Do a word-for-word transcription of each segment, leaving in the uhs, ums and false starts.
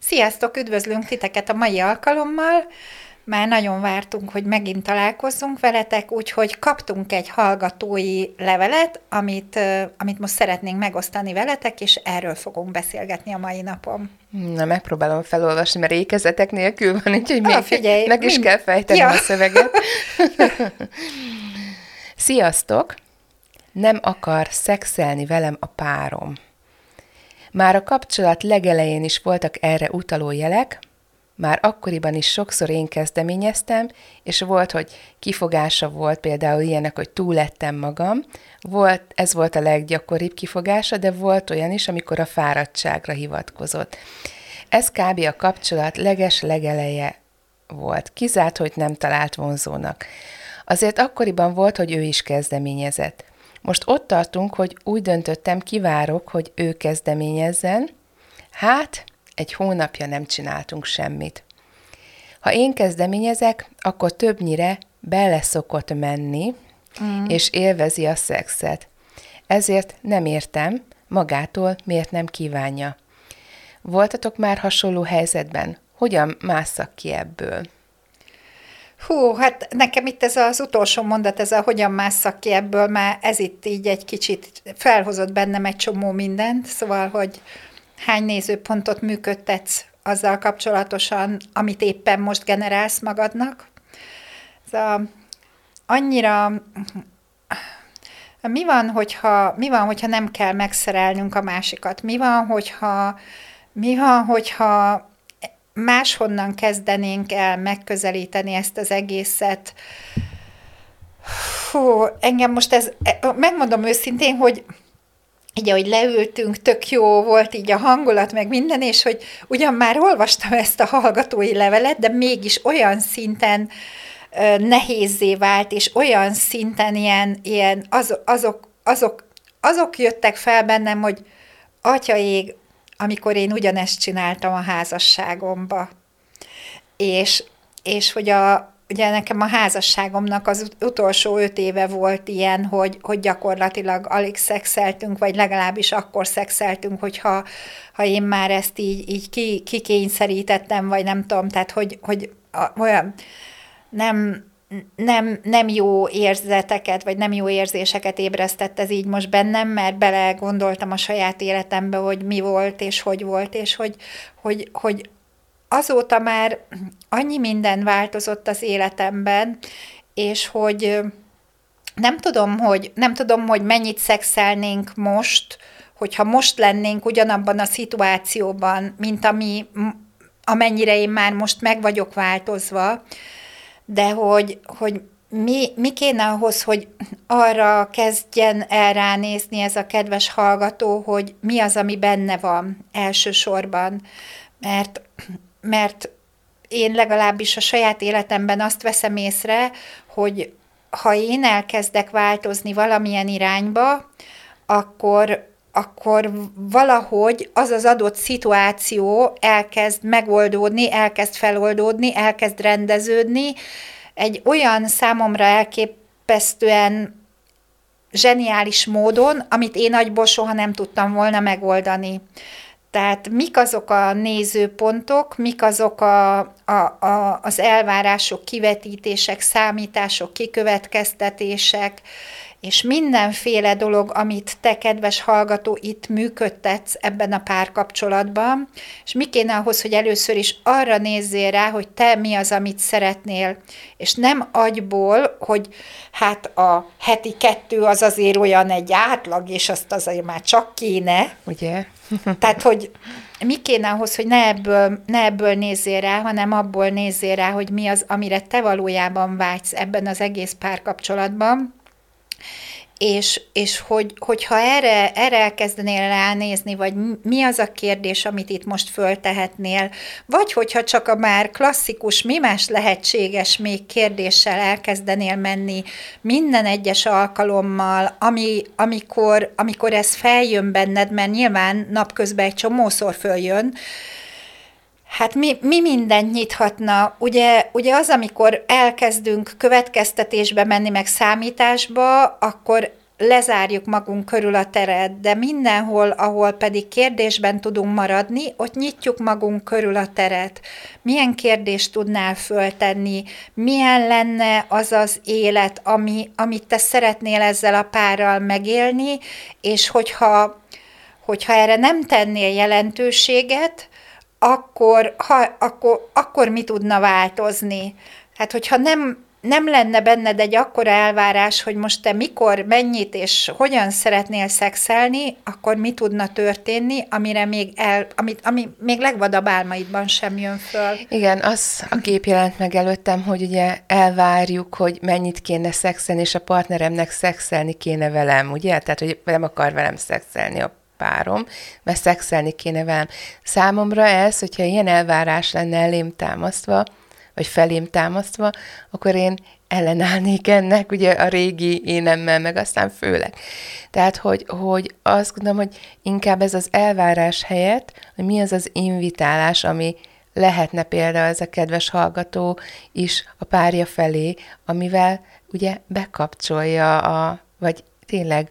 Sziasztok, üdvözlünk titeket a mai alkalommal. Már nagyon vártunk, hogy megint találkozzunk veletek, úgyhogy kaptunk egy hallgatói levelet, amit, amit most szeretnénk megosztani veletek, és erről fogunk beszélgetni a mai napon. Na, megpróbálom felolvasni, mert ékezetek nélkül van, úgyhogy ah, figyelj, meg is mind... kell fejtenem ja. a szöveget. Sziasztok! Nem akar szexelni velem a párom. Már a kapcsolat legelején is voltak erre utaló jelek, már akkoriban is sokszor én kezdeményeztem, és volt, hogy kifogása volt például ilyenek, hogy túllettem magam, volt, ez volt a leggyakoribb kifogása, de volt olyan is, amikor a fáradtságra hivatkozott. Ez kb. A kapcsolat leges-legeleje volt. Kizárt, hogy nem talált vonzónak. Azért akkoriban volt, hogy ő is kezdeményezett. Most ott tartunk, hogy úgy döntöttem, kivárok, hogy ő kezdeményezzen. Hát, egy hónapja nem csináltunk semmit. Ha én kezdeményezek, akkor többnyire bele szokott menni, mm. és élvezi a szexet. Ezért nem értem, magától miért nem kívánja. Voltatok már hasonló helyzetben? Hogyan másszak ki ebből? Hú, hát nekem itt ez az utolsó mondat, ez a hogyan másszak ki ebből, már ez itt így egy kicsit felhozott bennem egy csomó mindent, szóval, hogy hány nézőpontot működtetsz azzal kapcsolatosan, amit éppen most generálsz magadnak. Ez a, annyira... Mi van, hogyha, mi van, hogyha nem kell megszerelnünk a másikat? Mi van, hogyha... Mi van, hogyha máshonnan kezdenénk el megközelíteni ezt az egészet. Hú, engem most ez, megmondom őszintén, hogy így, ahogy leültünk, tök jó volt így a hangulat, meg minden, és hogy ugyan már olvastam ezt a hallgatói levelet, de mégis olyan szinten ö, nehézzé vált, és olyan szinten ilyen, ilyen az, azok, azok, azok jöttek fel bennem, hogy atyaég, amikor én ugyanezt csináltam a házasságomba. És, és hogy a, ugye nekem a házasságomnak az utolsó öt éve volt ilyen, hogy, hogy gyakorlatilag alig szexeltünk, vagy legalábbis akkor szexeltünk, hogyha ha én már ezt így, így ki, kikényszerítettem, vagy nem tudom, tehát hogy, hogy a, olyan nem... Nem, nem jó érzeteket, vagy nem jó érzéseket ébresztett ez így most bennem, mert belegondoltam a saját életembe, hogy mi volt, és hogy volt, és hogy, hogy, hogy azóta már annyi minden változott az életemben, és hogy nem tudom, hogy, nem tudom, hogy mennyit szexelnénk most, hogyha most lennénk ugyanabban a szituációban, mint ami, amennyire én már most meg vagyok változva, de hogy, hogy mi, mi kéne ahhoz, hogy arra kezdjen el ránézni ez a kedves hallgató, hogy mi az, ami benne van elsősorban. Mert, mert én legalábbis a saját életemben azt veszem észre, hogy ha én elkezdek változni valamilyen irányba, akkor... akkor valahogy az az adott szituáció elkezd megoldódni, elkezd feloldódni, elkezd rendeződni. Egy olyan számomra elképesztően zseniális módon, amit én nagyból soha nem tudtam volna megoldani. Tehát mik azok a nézőpontok, mik azok a, a, a, az elvárások, kivetítések, számítások, kikövetkeztetések, és mindenféle dolog, amit te, kedves hallgató, itt működtetsz ebben a párkapcsolatban, és mi kéne ahhoz, hogy először is arra nézzél rá, hogy te mi az, amit szeretnél, és nem agyból, hogy hát a heti kettő az azért olyan egy átlag, és azt azért már csak kéne. Ugye? Tehát, hogy mi kéne ahhoz, hogy ne ebből, ne ebből nézzél rá, hanem abból nézzél rá, hogy mi az, amire te valójában vágysz ebben az egész párkapcsolatban, És, és hogy, hogyha erre, erre elkezdenél ránézni, vagy mi az a kérdés, amit itt most föltehetnél, vagy hogyha csak a már klasszikus, mi más lehetséges még kérdéssel elkezdenél menni minden egyes alkalommal, ami, amikor, amikor ez feljön benned, mert nyilván napközben egy csomószor följön. Hát mi, mi mindent nyithatna? Ugye, ugye az, amikor elkezdünk következtetésbe menni, meg számításba, akkor lezárjuk magunk körül a teret, de mindenhol, ahol pedig kérdésben tudunk maradni, ott nyitjuk magunk körül a teret. Milyen kérdést tudnál föltenni? Milyen lenne az az élet, ami, amit te szeretnél ezzel a párral megélni, és hogyha, hogyha erre nem tennél jelentőséget, Akkor, ha, akkor, akkor mi tudna változni? Hát, hogyha nem, nem lenne benned egy akkora elvárás, hogy most te mikor, mennyit és hogyan szeretnél szexelni, akkor mi tudna történni, amire még el, amit, ami még legvadabb álmaidban sem jön föl. Igen, az a kép jelent meg előttem, hogy ugye elvárjuk, hogy mennyit kéne szexelni, és a partneremnek szexelni kéne velem, ugye? Tehát, hogy nem akar velem szexelni a párom, mert szexelni kéne velem. Számomra ez, hogyha ilyen elvárás lenne elém támasztva, vagy felém támasztva, akkor én ellenállnék ennek, ugye a régi énemmel, meg aztán főleg. Tehát, hogy, hogy azt gondolom, hogy inkább ez az elvárás helyett, hogy mi az az invitálás, ami lehetne például ez a kedves hallgató is a párja felé, amivel ugye bekapcsolja a, vagy tényleg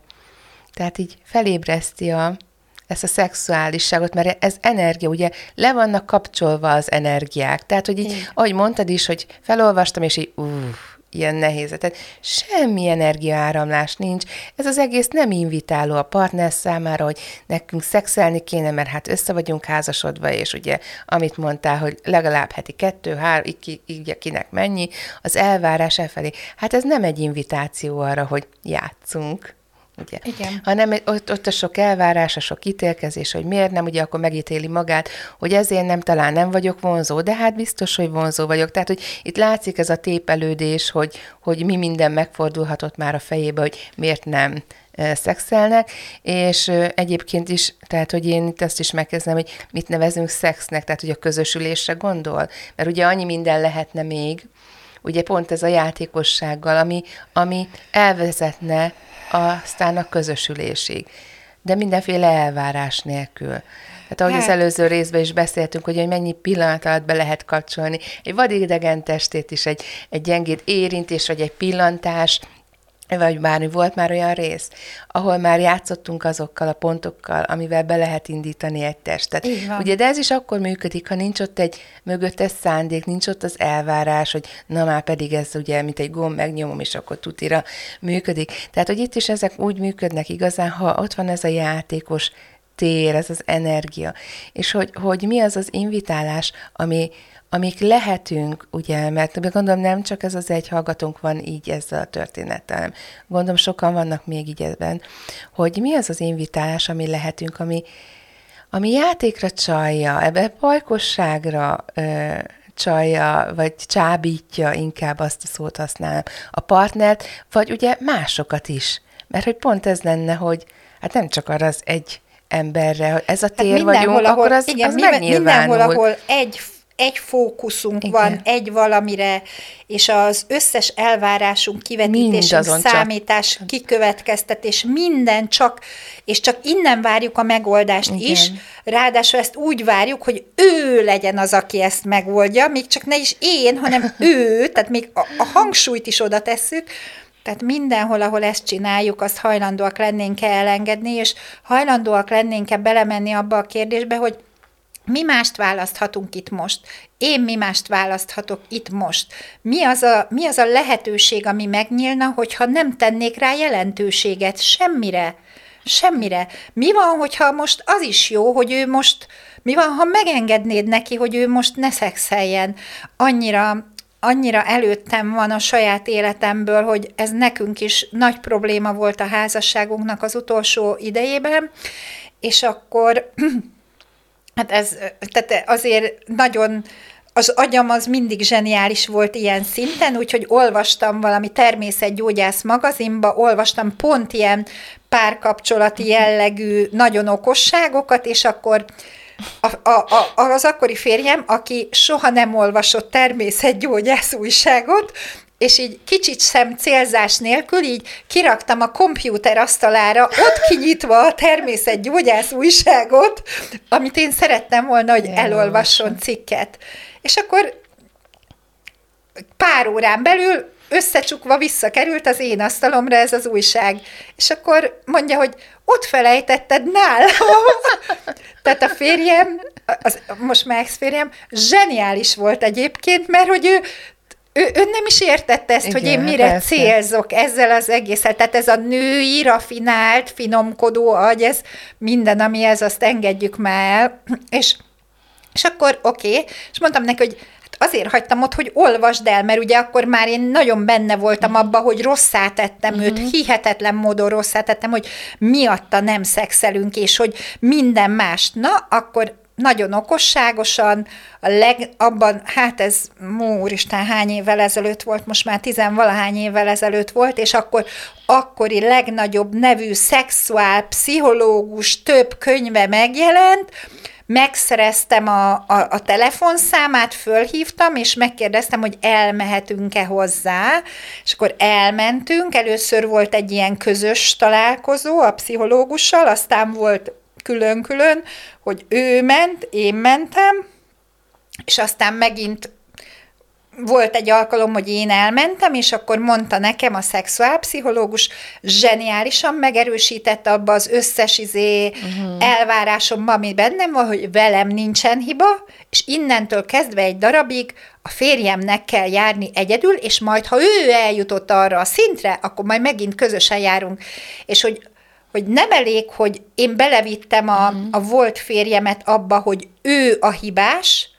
tehát így felébreszti a, ezt a szexuálisságot, mert ez energia, ugye le vannak kapcsolva az energiák. Tehát, hogy így, ahogy mondtad is, hogy felolvastam, és így, uff, ilyen nehéz. Tehát semmi energiaáramlás nincs. Ez az egész nem invitáló a partner számára, hogy nekünk szexelni kéne, mert hát össze vagyunk házasodva, és ugye, amit mondtál, hogy legalább heti kettő, három, így, így kinek mennyi, az elvárás elfelé. Hát ez nem egy invitáció arra, hogy játszunk. Ugye? Igen. Hanem ott, ott a sok elvárás, a sok ítélkezés, hogy miért nem, ugye akkor megítéli magát, hogy ezért nem, talán nem vagyok vonzó, de hát biztos, hogy vonzó vagyok. Tehát, hogy itt látszik ez a tépelődés, hogy, hogy mi minden megfordulhatott már a fejébe, hogy miért nem szexelnek, és egyébként is, tehát, hogy én itt azt is megkezdem, hogy mit nevezünk szexnek, tehát, hogy a közösülésre gondol, mert ugye annyi minden lehetne még, ugye pont ez a játékossággal, ami, ami elvezetne aztán a közösülésig. De mindenféle elvárás nélkül. Tehát ahogy hát. Az előző részben is beszéltünk, hogy, hogy mennyi pillanat alatt be lehet kapcsolni egy vadidegen testét is, egy, egy gyengéd érintés, vagy egy pillantás, vagy bármi, volt már olyan rész, ahol már játszottunk azokkal a pontokkal, amivel be lehet indítani egy testet. Ugye, de ez is akkor működik, ha nincs ott egy mögöttes szándék, nincs ott az elvárás, hogy na már pedig ez ugye, mint egy gomb, megnyomom, és akkor tutira működik. Tehát, hogy itt is ezek úgy működnek igazán, ha ott van ez a játékos tér, ez az energia. És hogy, hogy mi az az invitálás, ami... amik lehetünk, ugye, mert gondolom nem csak ez az egy hallgatónk van így ezzel a történettel, hanem gondolom sokan vannak még így ebben, hogy mi az az invitálás, ami lehetünk, ami, ami játékra csalja, ebbe pajkosságra ö, csalja, vagy csábítja, inkább azt a szót használom, a partnert, vagy ugye másokat is. Mert hogy pont ez lenne, hogy hát nem csak arra az egy emberre, ez a tér hát vagyunk, ahol, akkor az, igen, az mi, megnyilvánul. Mindenhol, ahol egy egy fókuszunk igen. van, egy valamire, és az összes elvárásunk, kivetítésünk, számítás, csak. Kikövetkeztetés, minden csak, és csak innen várjuk a megoldást igen. is, ráadásul ezt úgy várjuk, hogy ő legyen az, aki ezt megoldja, még csak ne is én, hanem ő, tehát még a, a hangsúlyt is oda tesszük, tehát mindenhol, ahol ezt csináljuk, azt hajlandóak lennénk-e elengedni, és hajlandóak lennénk-e belemenni abba a kérdésbe, hogy mi mást választhatunk itt most? Én mi mást választhatok itt most? Mi az a, mi az a lehetőség, ami megnyílna, hogyha nem tennék rá jelentőséget? Semmire. Semmire. Mi van, hogyha most az is jó, hogy ő most... Mi van, ha megengednéd neki, hogy ő most ne szexeljen? Annyira... annyira előttem van a saját életemből, hogy ez nekünk is nagy probléma volt a házasságunknak az utolsó idejében, és akkor... Hát ez, tehát azért nagyon az agyam az mindig zseniális volt ilyen szinten, úgyhogy olvastam valami természetgyógyász magazinba, olvastam pont ilyen párkapcsolati jellegű nagyon okosságokat, és akkor a, a, a, az akkori férjem, aki soha nem olvasott természetgyógyász újságot, és így kicsit sem célzás nélkül így kiraktam a kompjúter asztalára, ott kinyitva a természetgyógyász újságot, amit én szerettem volna, hogy elolvasson cikket. És akkor pár órán belül összecsukva visszakerült az én asztalomra ez az újság. És akkor mondja, hogy ott felejtetted nálam. Tehát a férjem, az, most már ex-férjem, zseniális volt egyébként, mert hogy ő Ő, ő nem is értette ezt, igen, hogy én mire persze. célzok ezzel az egésszel. Tehát ez a női, rafinált, finomkodó agy, ez minden, ami ez, azt engedjük már el. És, és akkor oké, okay. És mondtam neki, hogy hát azért hagytam ott, hogy olvasd el, mert ugye akkor már én nagyon benne voltam abba, hogy rosszá tettem mm-hmm. őt, hihetetlen módon rosszá tettem, hogy miatta nem szexelünk, és hogy minden más. Na, akkor nagyon okosságosan, a leg, abban, hát ez, mú, úristen, hány évvel ezelőtt volt, most már tizenvalahány évvel ezelőtt volt, és akkor akkori legnagyobb nevű szexuál, pszichológus több könyve megjelent, megszereztem a, a, a telefonszámát, fölhívtam, és megkérdeztem, hogy elmehetünk-e hozzá, és akkor elmentünk, először volt egy ilyen közös találkozó a pszichológussal, aztán volt külön-külön, hogy ő ment, én mentem, és aztán megint volt egy alkalom, hogy én elmentem, és akkor mondta nekem a szexuálpszichológus, zseniálisan megerősítette abba az összes izé uh-huh. elvárásomban, ami bennem van, hogy velem nincsen hiba, és innentől kezdve egy darabig a férjemnek kell járni egyedül, és majd, ha ő eljutott arra a szintre, akkor majd megint közösen járunk. És hogy hogy nem elég, hogy én belevittem a, mm. a volt férjemet abba, hogy ő a hibás,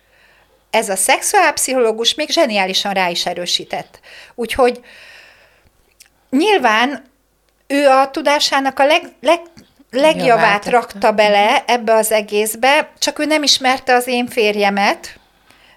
ez a szexuálpszichológus még zseniálisan rá is erősített. Úgyhogy nyilván ő a tudásának a leg, leg, legjavát rakta bele ebbe az egészbe, csak ő nem ismerte az én férjemet,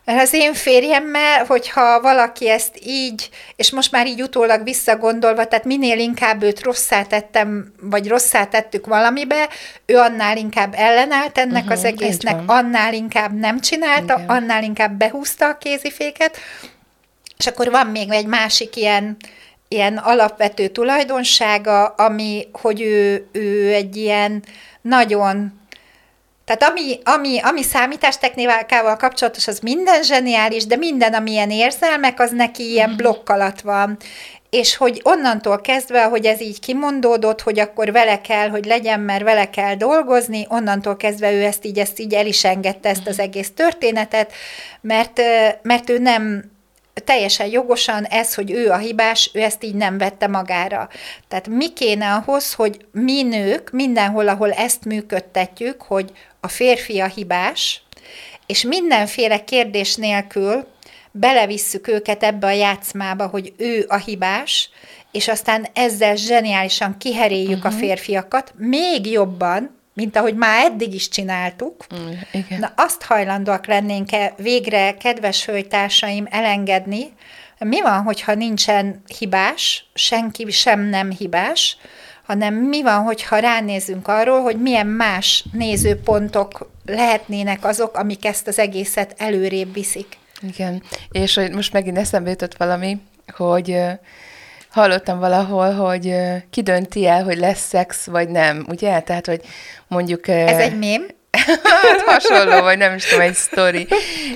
mert az én férjemmel, hogyha valaki ezt így, és most már így utólag visszagondolva, tehát minél inkább őt rosszá tettem, vagy rosszá tettük valamibe, ő annál inkább ellenállt ennek uh-huh, az egésznek, annál inkább nem csinálta, igen. annál inkább behúzta a kéziféket, és akkor van még egy másik ilyen, ilyen alapvető tulajdonsága, ami, hogy ő, ő egy ilyen nagyon... Tehát ami, ami, ami számítástechnikával kapcsolatos, az minden zseniális, de minden, amilyen érzelmek, az neki ilyen blokk alatt van. És hogy onnantól kezdve, hogy ez így kimondódott, hogy akkor vele kell, hogy legyen, mert vele kell dolgozni, onnantól kezdve ő ezt így, ezt így el is engedte, ezt az egész történetet, mert, mert ő nem... teljesen jogosan ez, hogy ő a hibás, ő ezt így nem vette magára. Tehát mi kéne ahhoz, hogy mi nők mindenhol, ahol ezt működtetjük, hogy a férfi a hibás, és mindenféle kérdés nélkül belevisszük őket ebbe a játszmába, hogy ő a hibás, és aztán ezzel zseniálisan kiheréljük uh-huh. a férfiakat, még jobban, mint ahogy már eddig is csináltuk. Igen. Na, azt hajlandóak lennénk-e végre, kedves hölgytársaim, elengedni? Mi van, hogyha nincsen hibás, senki sem nem hibás, hanem mi van, hogyha ránézünk arról, hogy milyen más nézőpontok lehetnének azok, amik ezt az egészet előrébb viszik. Igen, és most megint eszembe jutott valami, hogy... Hallottam valahol, hogy ki dönti el, hogy lesz szex, vagy nem, ugye? Tehát, hogy mondjuk... Ez egy mém? Hát hasonló, vagy nem is tudom, egy sztori.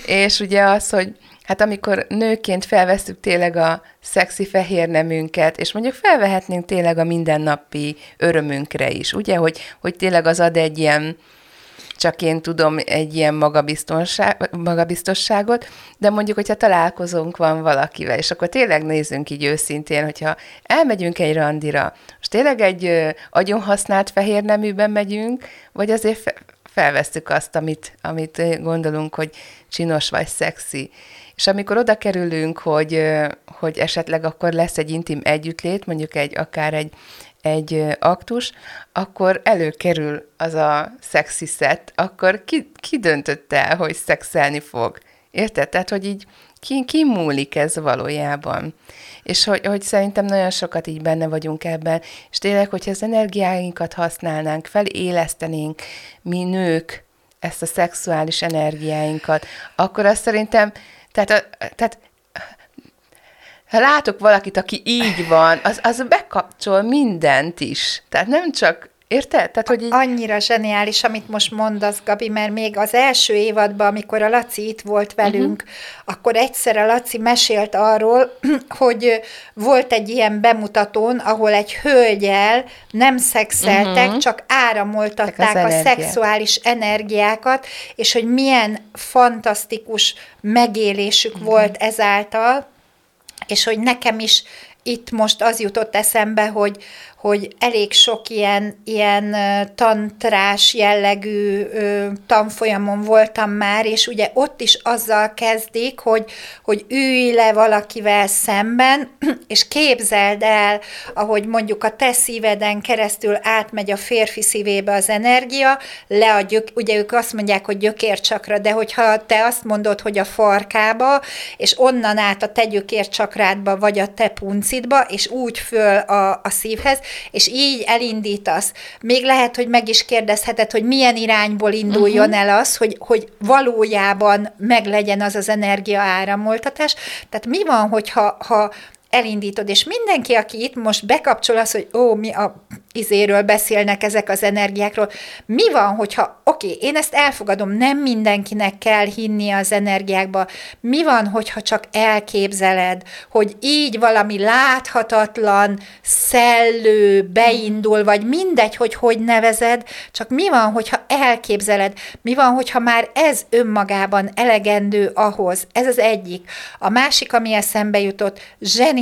És ugye az, hogy hát amikor nőként felvesztük tényleg a szexi fehérnemünket, és mondjuk felvehetnénk tényleg a mindennapi örömünkre is, ugye? Hogy, hogy tényleg az ad egy ilyen, csak én tudom, egy ilyen magabiztonság, magabiztosságot, de mondjuk, hogyha találkozunk van valakivel, és akkor tényleg nézzünk így őszintén, hogyha elmegyünk egy randira, és tényleg egy agyon használt fehér neműben megyünk, vagy azért felvesztük azt, amit, amit gondolunk, hogy csinos vagy szexi. És amikor oda kerülünk, hogy, hogy esetleg akkor lesz egy intim együttlét, mondjuk egy akár egy egy aktus, akkor előkerül az a szexi szett, akkor ki, ki döntött el, hogy szexelni fog? Érted? Tehát, hogy így kimúlik ez valójában. És hogy, hogy szerintem nagyon sokat így benne vagyunk ebben, és tényleg, hogyha az energiáinkat használnánk, felélesztenénk mi nők ezt a szexuális energiáinkat, akkor azt szerintem, tehát, a, tehát ha látok valakit, aki így van, az, az bekapcsol mindent is. Tehát nem csak, érted? Tehát, hogy így... Annyira zseniális, amit most mondasz, Gabi, mert még az első évadban, amikor a Laci itt volt velünk, uh-huh. akkor egyszer a Laci mesélt arról, hogy volt egy ilyen bemutatón, ahol egy hölgyel nem szexeltek, uh-huh. csak áramoltatták a szexuális energiákat, és hogy milyen fantasztikus megélésük uh-huh. volt ezáltal, és hogy nekem is itt most az jutott eszembe, hogy, hogy elég sok ilyen, ilyen tantrás jellegű tanfolyamon voltam már, és ugye ott is azzal kezdik, hogy, hogy ülj le valakivel szemben, és képzeld el, ahogy mondjuk a te szíveden keresztül átmegy a férfi szívébe az energia, le a gyök, ugye ők azt mondják, hogy gyökércsakra, de hogyha te azt mondod, hogy a farkába, és onnan át a te gyökércsakrádba, vagy a te puncitba, és úgy föl a, a szívhez, és így elindítasz. Még lehet, hogy meg is kérdezheted, hogy milyen irányból induljon uh-huh. el az, hogy, hogy valójában meglegyen az az energia áramoltatás. Tehát mi van, hogyha ha elindítod, és mindenki, aki itt most bekapcsol az, hogy ó, mi a izéről beszélnek ezek az energiákról, mi van, hogyha, oké, én ezt elfogadom, nem mindenkinek kell hinnie az energiákba, mi van, hogyha csak elképzeled, hogy így valami láthatatlan, szellő, beindul, vagy mindegy, hogy hogy nevezed, csak mi van, hogyha elképzeled, mi van, hogyha már ez önmagában elegendő ahhoz, ez az egyik. A másik, ami eszembe jutott, zseni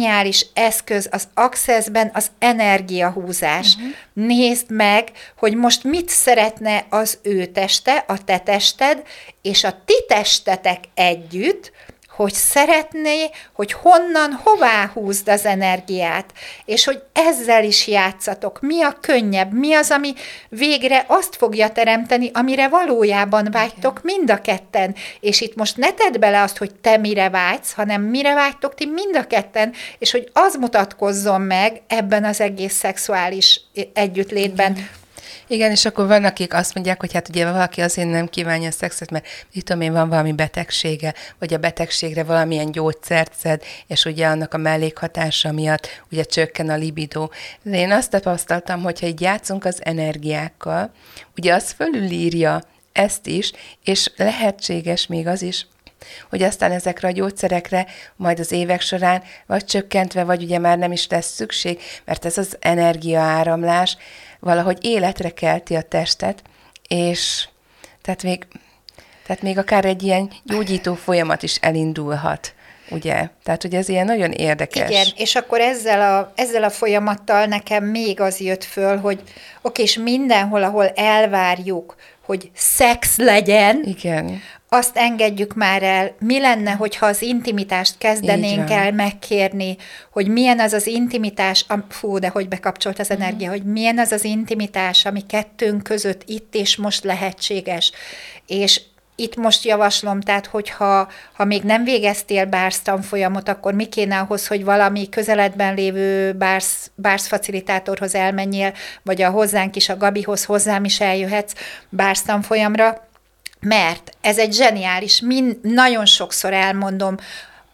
eszköz az Accessben az energiahúzás. Uh-huh. Nézd meg, hogy most mit szeretne az ő teste, a te tested, és a ti testetek együtt, hogy szeretné, hogy honnan, hová húzd az energiát, és hogy ezzel is játszatok. Mi a könnyebb, mi az, ami végre azt fogja teremteni, amire valójában vágytok mind a ketten. És itt most ne tedd bele azt, hogy te mire vágysz, hanem mire vágytok ti mind a ketten, és hogy az mutatkozzon meg ebben az egész szexuális együttlétben. Igen. Igen, és akkor vannak, akik azt mondják, hogy hát ugye valaki azért nem kívánja a szexet, mert itt tudom én, van valami betegsége, vagy a betegségre valamilyen gyógyszert szed, és ugye annak a mellékhatása miatt ugye csökken a libidó. De én azt tapasztaltam, hogyha így játszunk az energiákkal, ugye az fölülírja ezt is, és lehetséges még az is, hogy aztán ezekre a gyógyszerekre majd az évek során vagy csökkentve, vagy ugye már nem is lesz szükség, mert ez az energiaáramlás valahogy életre kelti a testet, és tehát még, tehát még akár egy ilyen gyógyító folyamat is elindulhat. Ugye? Tehát, hogy ez ilyen nagyon érdekes. Igen, és akkor ezzel a, ezzel a folyamattal nekem még az jött föl, hogy oké, és mindenhol, ahol elvárjuk, hogy szex legyen, igen. azt engedjük már el. Mi lenne, hogyha az intimitást kezdenénk el megkérni, hogy milyen az az intimitás, am, fú, de hogy bekapcsolt az energia, mm. hogy milyen az az intimitás, ami kettőnk között itt és most lehetséges. És itt most javaslom, tehát, hogyha ha még nem végeztél bársz tanfolyamot, akkor mi kéne ahhoz, hogy valami közeledben lévő bársz, bársz facilitátorhoz elmenjél, vagy a hozzánk is, a Gabihoz, hozzám is eljöhetsz bársz tanfolyamra, mert ez egy zseniális, min, nagyon sokszor elmondom,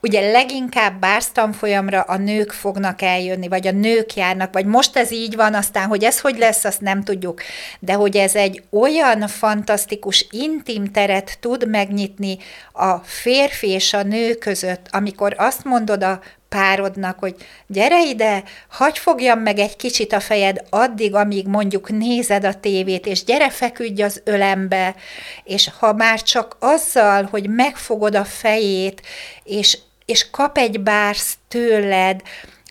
ugye leginkább bársz tanfolyamra a nők fognak eljönni, vagy a nők járnak, vagy most ez így van, aztán, hogy ez hogy lesz, azt nem tudjuk. De hogy ez egy olyan fantasztikus, intim teret tud megnyitni a férfi és a nő között, amikor azt mondod a párodnak, hogy gyere ide, hadd fogjam meg egy kicsit a fejed addig, amíg mondjuk nézed a tévét, és gyere feküdj az ölembe, és ha már csak azzal, hogy megfogod a fejét, és, és kap egy bársz tőled,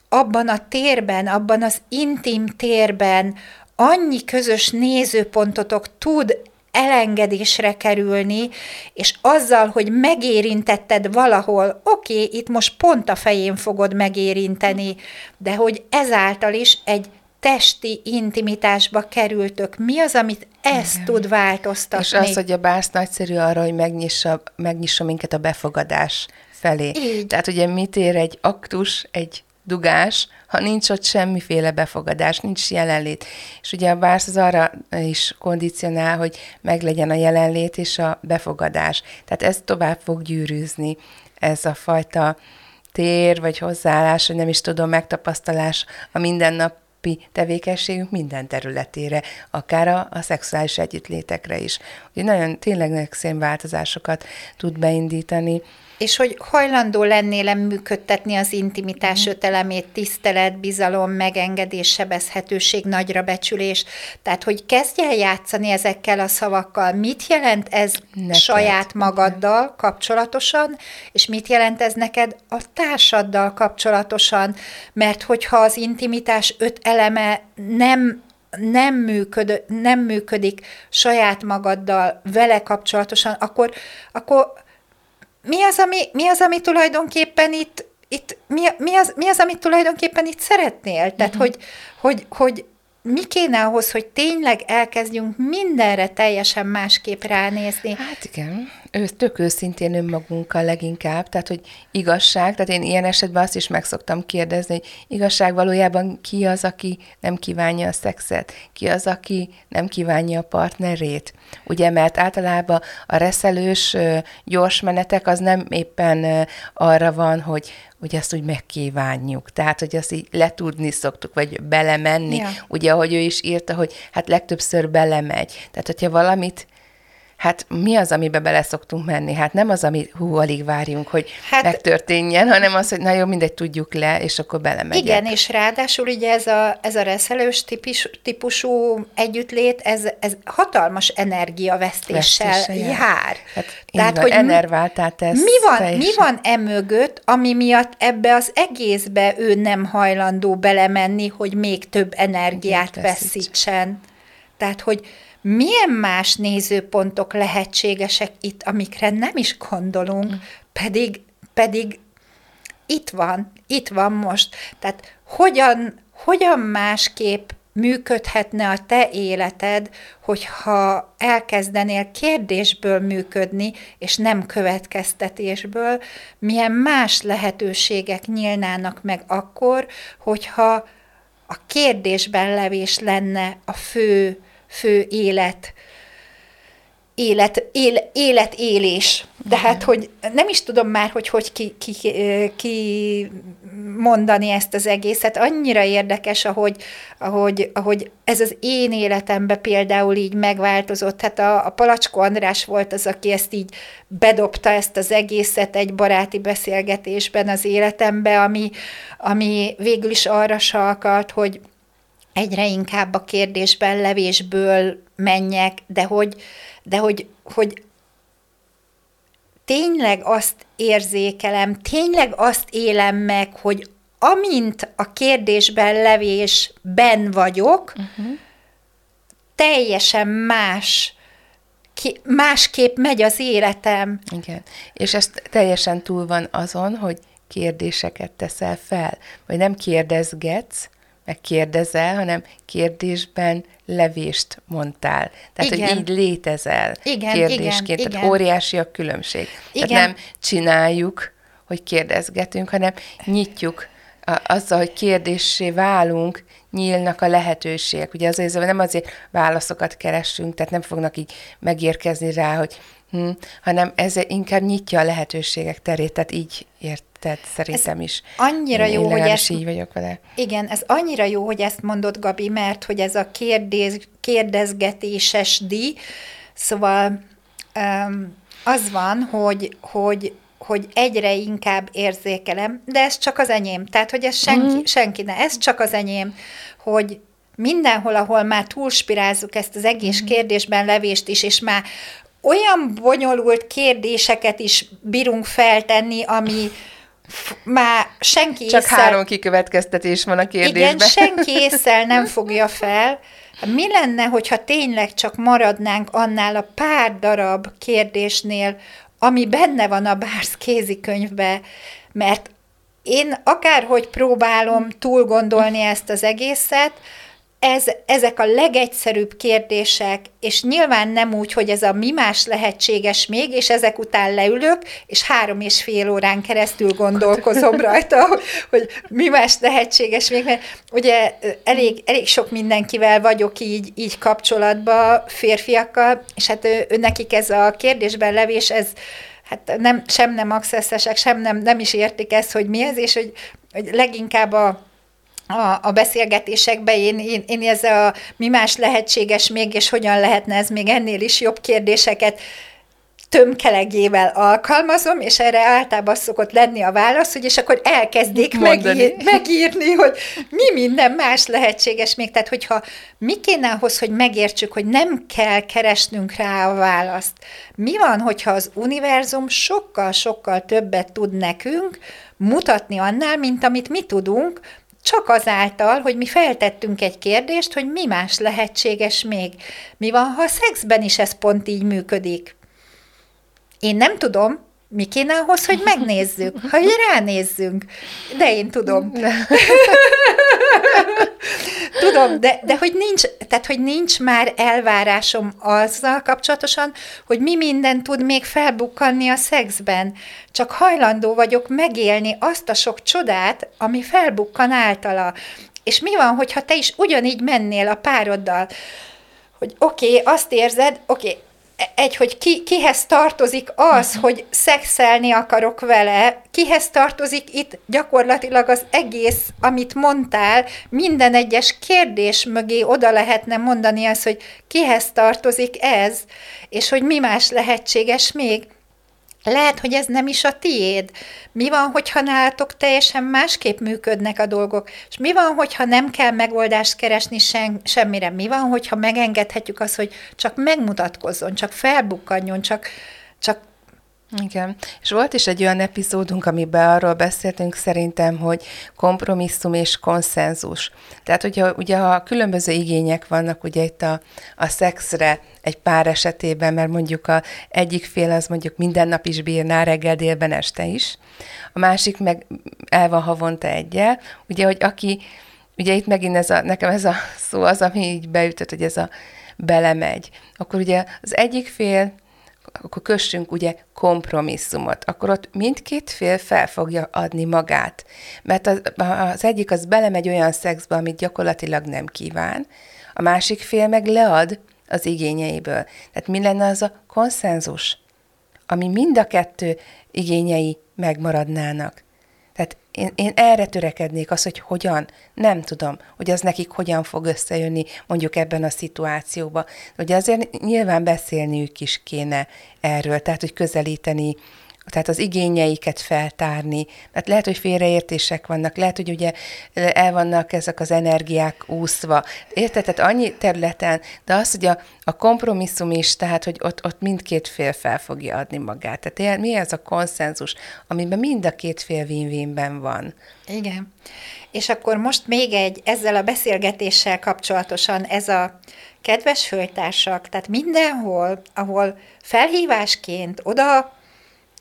abban a térben, abban az intim térben annyi közös nézőpontotok tud elengedésre kerülni, és azzal, hogy megérintetted valahol, oké, itt most pont a fején fogod megérinteni, de hogy ezáltal is egy testi intimitásba kerültök. Mi az, amit ezt igen. tud változtatni? És az, hogy a bász nagyszerű arra, hogy megnyissa, megnyissa minket a befogadás felé. Így. Tehát ugye mit ér egy aktus, egy dugás, ha nincs ott semmiféle befogadás, nincs jelenlét. És ugye a bász az arra is kondicionál, hogy meglegyen a jelenlét és a befogadás. Tehát ez tovább fog gyűrűzni, ez a fajta tér, vagy hozzáállás, vagy nem is tudom, megtapasztalás a mindennapi tevékenységünk minden területére, akár a, a szexuális együttlétekre is. Úgyhogy nagyon tényleg szép változásokat tud beindítani. És hogy hajlandó lennél működtetni az intimitás ötelemét, tisztelet, bizalom, megengedés, sebezhetőség, nagyra becsülés. Tehát, hogy kezdj el játszani ezekkel a szavakkal. Mit jelent ez neked saját magaddal kapcsolatosan, és mit jelent ez neked a társaddal kapcsolatosan? Mert hogyha az intimitás öt eleme nem... Nem, működ, nem működik saját magaddal, vele kapcsolatosan, akkor... akkor Mi az, ami, mi az, ami tulajdonképpen itt, itt mi, mi, az, mi az, amit tulajdonképpen itt szeretnél? Tehát, uh-huh. hogy, hogy, hogy mi kéne ahhoz, hogy tényleg elkezdjünk mindenre teljesen másképp ránézni? Hát igen, ő, tök őszintén önmagunkkal leginkább, tehát, hogy igazság, tehát én ilyen esetben azt is meg szoktam kérdezni, hogy igazság valójában ki az, aki nem kívánja a szexet, ki az, aki nem kívánja a partnerét. Ugye, mert általában a reszelős gyors menetek az nem éppen arra van, hogy hogy azt úgy megkívánjuk. Tehát, hogy azt így letudni szoktuk, vagy belemenni. Ja. Ugye, ahogy ő is írta, hogy hát legtöbbször belemegy. Tehát, hogyha valamit, hát mi az, amibe bele szoktunk menni? Hát nem az, amit hú, alig várjunk, hogy hát, megtörténjen, hanem az, hogy na jó, mindegy, tudjuk le, és akkor belemegyek. Igen, és ráadásul ugye ez a, ez a reszelős típus, típusú együttlét, ez, ez hatalmas energiavesztéssel jár. Hát, tehát, van, hogy enerváltá tesz. Mi van, mi van e mögött, ami miatt ebbe az egészbe ő nem hajlandó belemenni, hogy még több energiát veszítsen? Tehát, hogy milyen más nézőpontok lehetségesek itt, amikre nem is gondolunk, pedig, pedig itt van, itt van most. Tehát hogyan, hogyan másképp működhetne a te életed, hogyha elkezdenél kérdésből működni, és nem következtetésből, milyen más lehetőségek nyílnának meg akkor, hogyha a kérdésben levés lenne a fő fő élet, élet, él, élet élés. De hát, hogy nem is tudom már, hogy hogy ki, ki, ki mondani ezt az egészet. Annyira érdekes, ahogy, ahogy, ahogy ez az én életemben például így megváltozott. Hát a, a Palacskó András volt az, aki ezt így bedobta, ezt az egészet egy baráti beszélgetésben az életembe, ami, ami végül is arra sarkalt, hogy egyre inkább a kérdésben, levésből menjek, de hogy, de hogy, hogy tényleg azt érzékelem, tényleg azt élem meg, hogy amint a kérdésben, levésben vagyok, uh-huh. teljesen más, ki, másképp megy az életem. Igen, és ez teljesen túl van azon, hogy kérdéseket teszel fel, vagy nem kérdezgetsz, meg kérdezel, hanem kérdésben levést mondtál. Tehát, igen. hogy így létezel igen, kérdésként. Igen, tehát igen. óriási a különbség. Igen. Tehát nem csináljuk, hogy kérdezgetünk, hanem nyitjuk a, azzal, hogy kérdéssé válunk, nyílnak a lehetőségek. Ugye azért nem azért válaszokat keresünk, tehát nem fognak így megérkezni rá, hogy hm, hanem ez inkább nyitja a lehetőségek terét, tehát így ért. Tehát szerintem ez is. Annyira jó, hogy ezt, így vagyok vele. Igen, ez annyira jó, hogy ezt mondod, Gabi, mert hogy ez a kérdés, kérdezgetéses díj, szóval um, az van, hogy, hogy, hogy egyre inkább érzékelem, de ez csak az enyém, tehát hogy ez senki, mm. senki ne, ez csak az enyém, hogy mindenhol, ahol már túlspirázzuk ezt az egész mm. kérdésben levést is, és már olyan bonyolult kérdéseket is bírunk feltenni, ami már senki észre... Csak észre... három kikövetkeztetés van a kérdésben. Igen, senki észre nem fogja fel. Mi lenne, hogyha tényleg csak maradnánk annál a pár darab kérdésnél, ami benne van a Bász kézikönyvbe, mert én akárhogy próbálom túlgondolni ezt az egészet, Ez, ezek a legegyszerűbb kérdések, és nyilván nem úgy, hogy ez a mi más lehetséges még, és ezek után leülök, és három és fél órán keresztül gondolkozom rajta, hogy mi más lehetséges még, mert ugye elég, elég sok mindenkivel vagyok így, így kapcsolatban, férfiakkal, és hát ő, ő nekik ez a kérdésben levés, ez hát nem, sem nem accessesek, sem nem, nem is értik ezt, hogy mi ez, és hogy, hogy leginkább a A, a beszélgetésekben én, én, én ez a mi más lehetséges még, és hogyan lehetne ez még ennél is jobb kérdéseket tömkelegével alkalmazom, és erre általában szokott lenni a válasz, hogy és akkor elkezdik megír, megírni, hogy mi minden más lehetséges még. Tehát, hogyha mi kéne ahhoz, hogy megértsük, hogy nem kell keresnünk rá a választ. Mi van, hogyha az univerzum sokkal-sokkal többet tud nekünk mutatni annál, mint amit mi tudunk, csak azáltal, hogy mi feltettünk egy kérdést, hogy mi más lehetséges még. Mi van, ha a szexben is ez pont így működik? Én nem tudom, mi kéne ahhoz, hogy megnézzük, hogy ránézzünk. De én tudom. tudom, de, de hogy, nincs, tehát, hogy nincs már elvárásom azzal kapcsolatosan, hogy mi minden tud még felbukkanni a szexben. Csak hajlandó vagyok megélni azt a sok csodát, ami felbukkan általa. És mi van, hogyha te is ugyanígy mennél a pároddal, hogy oké, okay, azt érzed, oké, okay, egy, hogy ki, kihez tartozik az, hogy szexelni akarok vele, kihez tartozik itt gyakorlatilag az egész, amit mondtál, minden egyes kérdés mögé oda lehetne mondani azt, hogy kihez tartozik ez, és hogy mi más lehetséges még. Lehet, hogy ez nem is a tiéd. Mi van, hogyha nálatok teljesen másképp működnek a dolgok? És mi van, hogyha nem kell megoldást keresni sem, semmire? Mi van, hogyha megengedhetjük azt, hogy csak megmutatkozzon, csak felbukkanjon, csak... csak... Igen. És volt is egy olyan epizódunk, amiben arról beszéltünk szerintem, hogy kompromisszum és konszenzus. Tehát, hogyha ugye ha különböző igények vannak ugye itt a, a szexre, egy pár esetében, mert mondjuk a egyik fél az mondjuk minden nap is bírná, reggel, délben, este is. A másik meg el van havonta egyel. Ugye, hogy aki, ugye itt megint ez a, nekem ez a szó az, ami így beütött, hogy ez a belemegy. Akkor ugye az egyik fél, akkor kössünk ugye kompromisszumot, akkor ott mindkét fél fel fogja adni magát. Mert az, az egyik az belemegy olyan szexbe, amit gyakorlatilag nem kíván, a másik fél meg lead az igényeiből. Tehát mi lenne az a konszenzus, ami mind a kettő igényei megmaradnának? Tehát én, én erre törekednék, az, hogy hogyan, nem tudom, hogy az nekik hogyan fog összejönni mondjuk ebben a szituációban. Ugye azért nyilván beszélniük is kéne erről, tehát hogy közelíteni, tehát az igényeiket feltárni, mert lehet, hogy félreértések vannak, lehet, hogy ugye el vannak ezek az energiák úszva. Érted? Tehát annyi területen, de az, hogy a, a kompromisszum is, tehát, hogy ott, ott mindkét fél fel fogja adni magát. Tehát mi ez a konszenzus, amiben mind a két fél win-winben van. Igen. És akkor most még egy ezzel a beszélgetéssel kapcsolatosan ez a kedves hölgytársak, tehát mindenhol, ahol felhívásként oda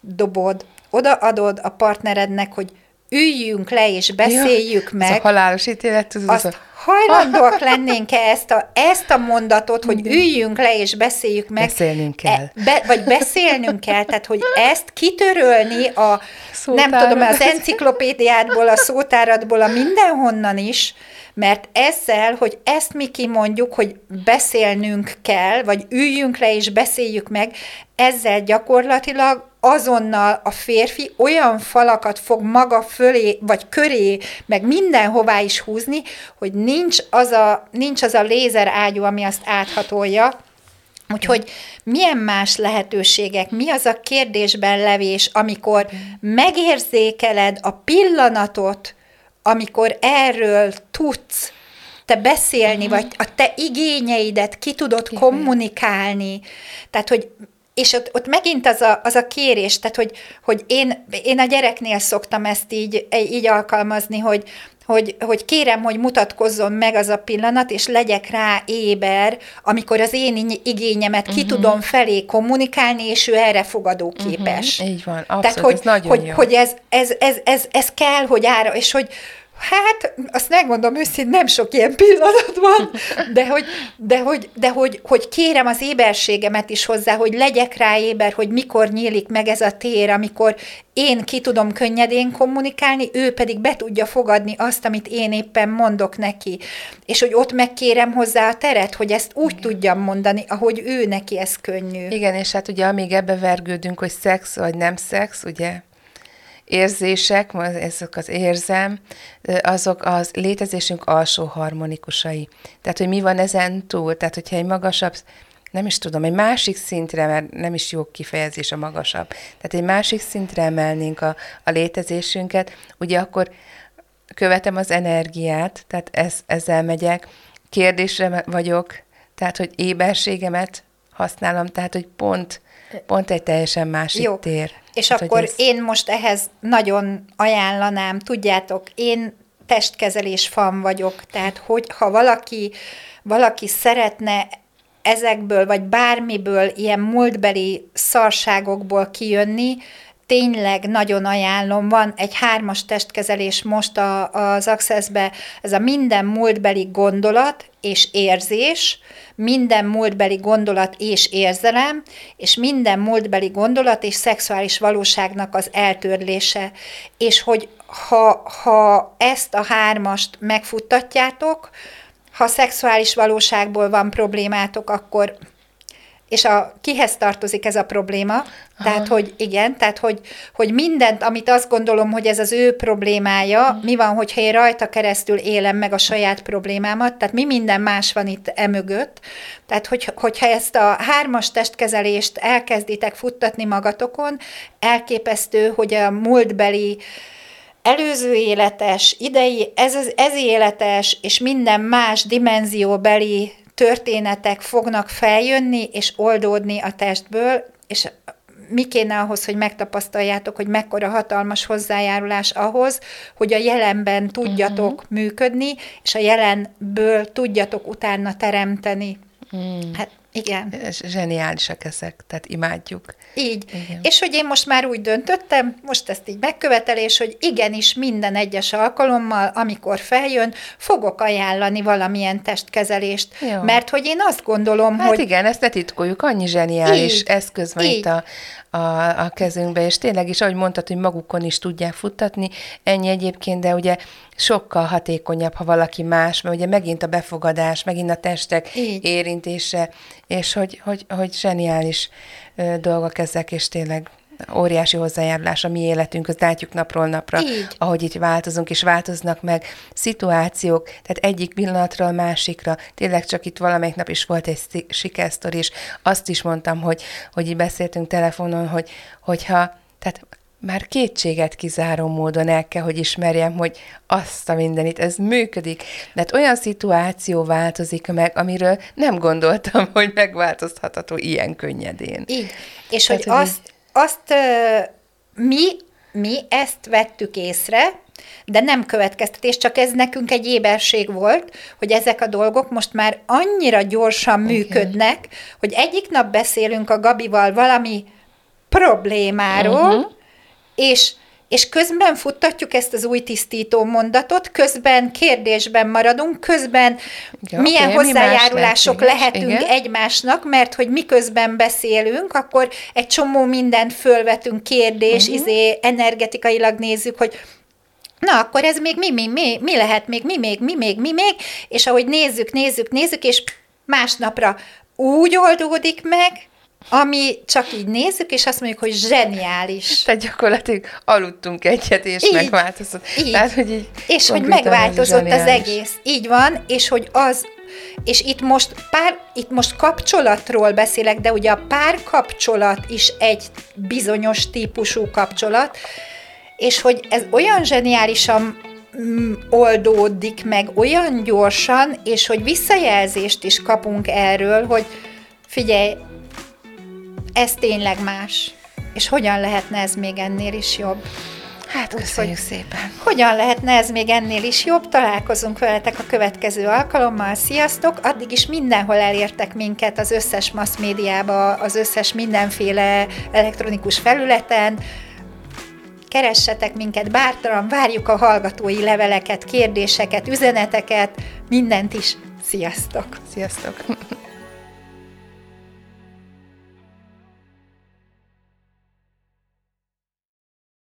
dobod, odaadod a partnerednek, hogy üljünk le és beszéljük ja, meg. Ez a halálos ítélet. Az azt az a... hajlandóak lennénk-e ezt a, ezt a mondatot, hogy üljünk le és beszéljük meg. Beszélnünk kell. Be, vagy beszélnünk kell, tehát hogy ezt kitörölni a, szótárad. nem tudom, az enciklopédiádból, a szótáradból, a mindenhonnan is, mert ezzel, hogy ezt mi kimondjuk, hogy beszélnünk kell, vagy üljünk le és beszéljük meg, ezzel gyakorlatilag azonnal a férfi olyan falakat fog maga fölé, vagy köré, meg mindenhová is húzni, hogy nincs az a, nincs az a lézerágyú, ami azt áthatolja. Úgyhogy milyen más lehetőségek, mi az a kérdésben levés, amikor megérzékeled a pillanatot, amikor erről tudsz te beszélni, vagy a te igényeidet ki tudod kommunikálni. Tehát, hogy és ott, ott megint az a, az a kérés, tehát, hogy, hogy én, én a gyereknél szoktam ezt így, így alkalmazni, hogy, hogy, hogy kérem, hogy mutatkozzon meg az a pillanat, és legyek rá éber, amikor az én igényemet uh-huh. ki tudom felé kommunikálni, és ő erre fogadóképes. Uh-huh. Így van, abszolút, tehát, hogy, ez nagyon hogy, jó. hogy ez, ez, ez, ez, ez kell, hogy ára, és hogy Hát, azt megmondom őszintén, nem sok ilyen pillanat van, de hogy, de, hogy, de hogy, hogy kérem az éberségemet is hozzá, hogy legyek rá éber, hogy mikor nyílik meg ez a tér, amikor én ki tudom könnyedén kommunikálni, ő pedig be tudja fogadni azt, amit én éppen mondok neki. És hogy ott megkérem hozzá a teret, hogy ezt úgy igen. tudjam mondani, ahogy ő neki ez könnyű. Igen, és hát ugye amíg ebbe vergődünk, hogy szex vagy nem szex, ugye? Érzések, ezek az érzem, azok az létezésünk alsó harmonikusai. Tehát, hogy mi van ezen túl? Tehát, hogyha egy magasabb, nem is tudom, egy másik szintre, mert nem is jó kifejezés a magasabb, tehát egy másik szintre emelnénk a, a létezésünket, ugye akkor követem az energiát, tehát ez, ezzel megyek, kérdésre vagyok, tehát, hogy éberségemet használom, tehát, hogy pont, pont egy teljesen másik jó. tér. És hát, akkor ez... én most ehhez nagyon ajánlanám, tudjátok, én testkezelés fan vagyok, tehát hogy ha valaki, valaki szeretne ezekből, vagy bármiből, ilyen múltbeli szarságokból kijönni, tényleg nagyon ajánlom, van egy hármas testkezelés most a, az Accessbe, ez a minden múltbeli gondolat és érzés, minden múltbeli gondolat és érzelem, és minden múltbeli gondolat és szexuális valóságnak az eltörlése. És hogy ha, ha ezt a hármast megfuttatjátok, ha szexuális valóságból van problémátok, akkor... és a, kihez tartozik ez a probléma, aha. tehát, hogy igen, tehát, hogy, hogy mindent, amit azt gondolom, hogy ez az ő problémája, mi van, hogyha én rajta keresztül élem meg a saját problémámat, tehát mi minden más van itt emögött, tehát, hogy, hogyha ezt a hármas testkezelést elkezditek futtatni magatokon, elképesztő, hogy a múltbeli előző életes, idei, ez, ez életes, és minden más dimenzióbeli történetek fognak feljönni és oldódni a testből, és mi kéne ahhoz, hogy megtapasztaljátok, hogy mekkora hatalmas hozzájárulás ahhoz, hogy a jelenben tudjatok uh-huh. működni, és a jelenből tudjatok utána teremteni. Uh-huh. Hát igen. Zseniálisak ezek, tehát imádjuk. Így. Igen. És hogy én most már úgy döntöttem, most ezt így megkövetelés, hogy igenis minden egyes alkalommal, amikor feljön, fogok ajánlani valamilyen testkezelést. Jó. Mert hogy én azt gondolom, hát hogy... Hát igen, ezt ne titkoljuk, annyi zseniális így, eszköz van így. Itt a, a, a kezünkbe, és tényleg is, ahogy mondtad, hogy magukon is tudják futtatni, ennyi egyébként, de ugye sokkal hatékonyabb, ha valaki más, mert ugye megint a befogadás, megint a testek így. Érintése, és hogy, hogy, hogy zseniális dolgok ezek, és tényleg óriási hozzájárulás a mi életünk, azt látjuk napról napra, így. Ahogy itt változunk, és változnak meg szituációk, tehát egyik pillanatra a másikra, tényleg csak itt valamelyik nap is volt egy sikersztori, és azt is mondtam, hogy, hogy így beszéltünk telefonon, hogy, hogyha, tehát már kétséget kizáró módon el kell, hogy ismerjem, hogy azt a mindenit, ez működik. De hát olyan szituáció változik meg, amiről nem gondoltam, hogy megváltoztatható ilyen könnyedén. Így. És tehát, hogy, hogy azt, így... azt mi, mi ezt vettük észre, de nem következtetés, csak ez nekünk egy éberség volt, hogy ezek a dolgok most már annyira gyorsan működnek, okay. hogy egyik nap beszélünk a Gabival valami problémáról, uh-huh. És, és közben futtatjuk ezt az új tisztító mondatot, közben kérdésben maradunk, közben ja, milyen okay, hozzájárulások mi lehetünk igen. egymásnak, mert hogy miközben beszélünk, akkor egy csomó mindent fölvetünk, kérdés, uh-huh. izé, energetikailag nézzük, hogy na, akkor ez még mi, mi, mi, mi lehet még, mi még, mi még, mi még, és ahogy nézzük, nézzük, nézzük, és másnapra úgy oldódik meg, ami csak így nézzük, és azt mondjuk, hogy zseniális. Tehát gyakorlatilag aludtunk egyet, és így, megváltozott. Így. Tehát, hogy így és hogy megváltozott az egész. Így van, és hogy az, és itt most pár, itt most kapcsolatról beszélek, de ugye a párkapcsolat is egy bizonyos típusú kapcsolat, és hogy ez olyan zseniálisan oldódik meg, olyan gyorsan, és hogy visszajelzést is kapunk erről, hogy figyelj, ez tényleg más. És hogyan lehetne ez még ennél is jobb? Hát, köszönjük Úgy, szépen. Hogyan lehetne ez még ennél is jobb? Találkozunk veletek a következő alkalommal. Sziasztok! Addig is mindenhol elértek minket, az összes mass médiában, az összes mindenféle elektronikus felületen. Keressetek minket bátran, várjuk a hallgatói leveleket, kérdéseket, üzeneteket, mindent is. Sziasztok! Sziasztok!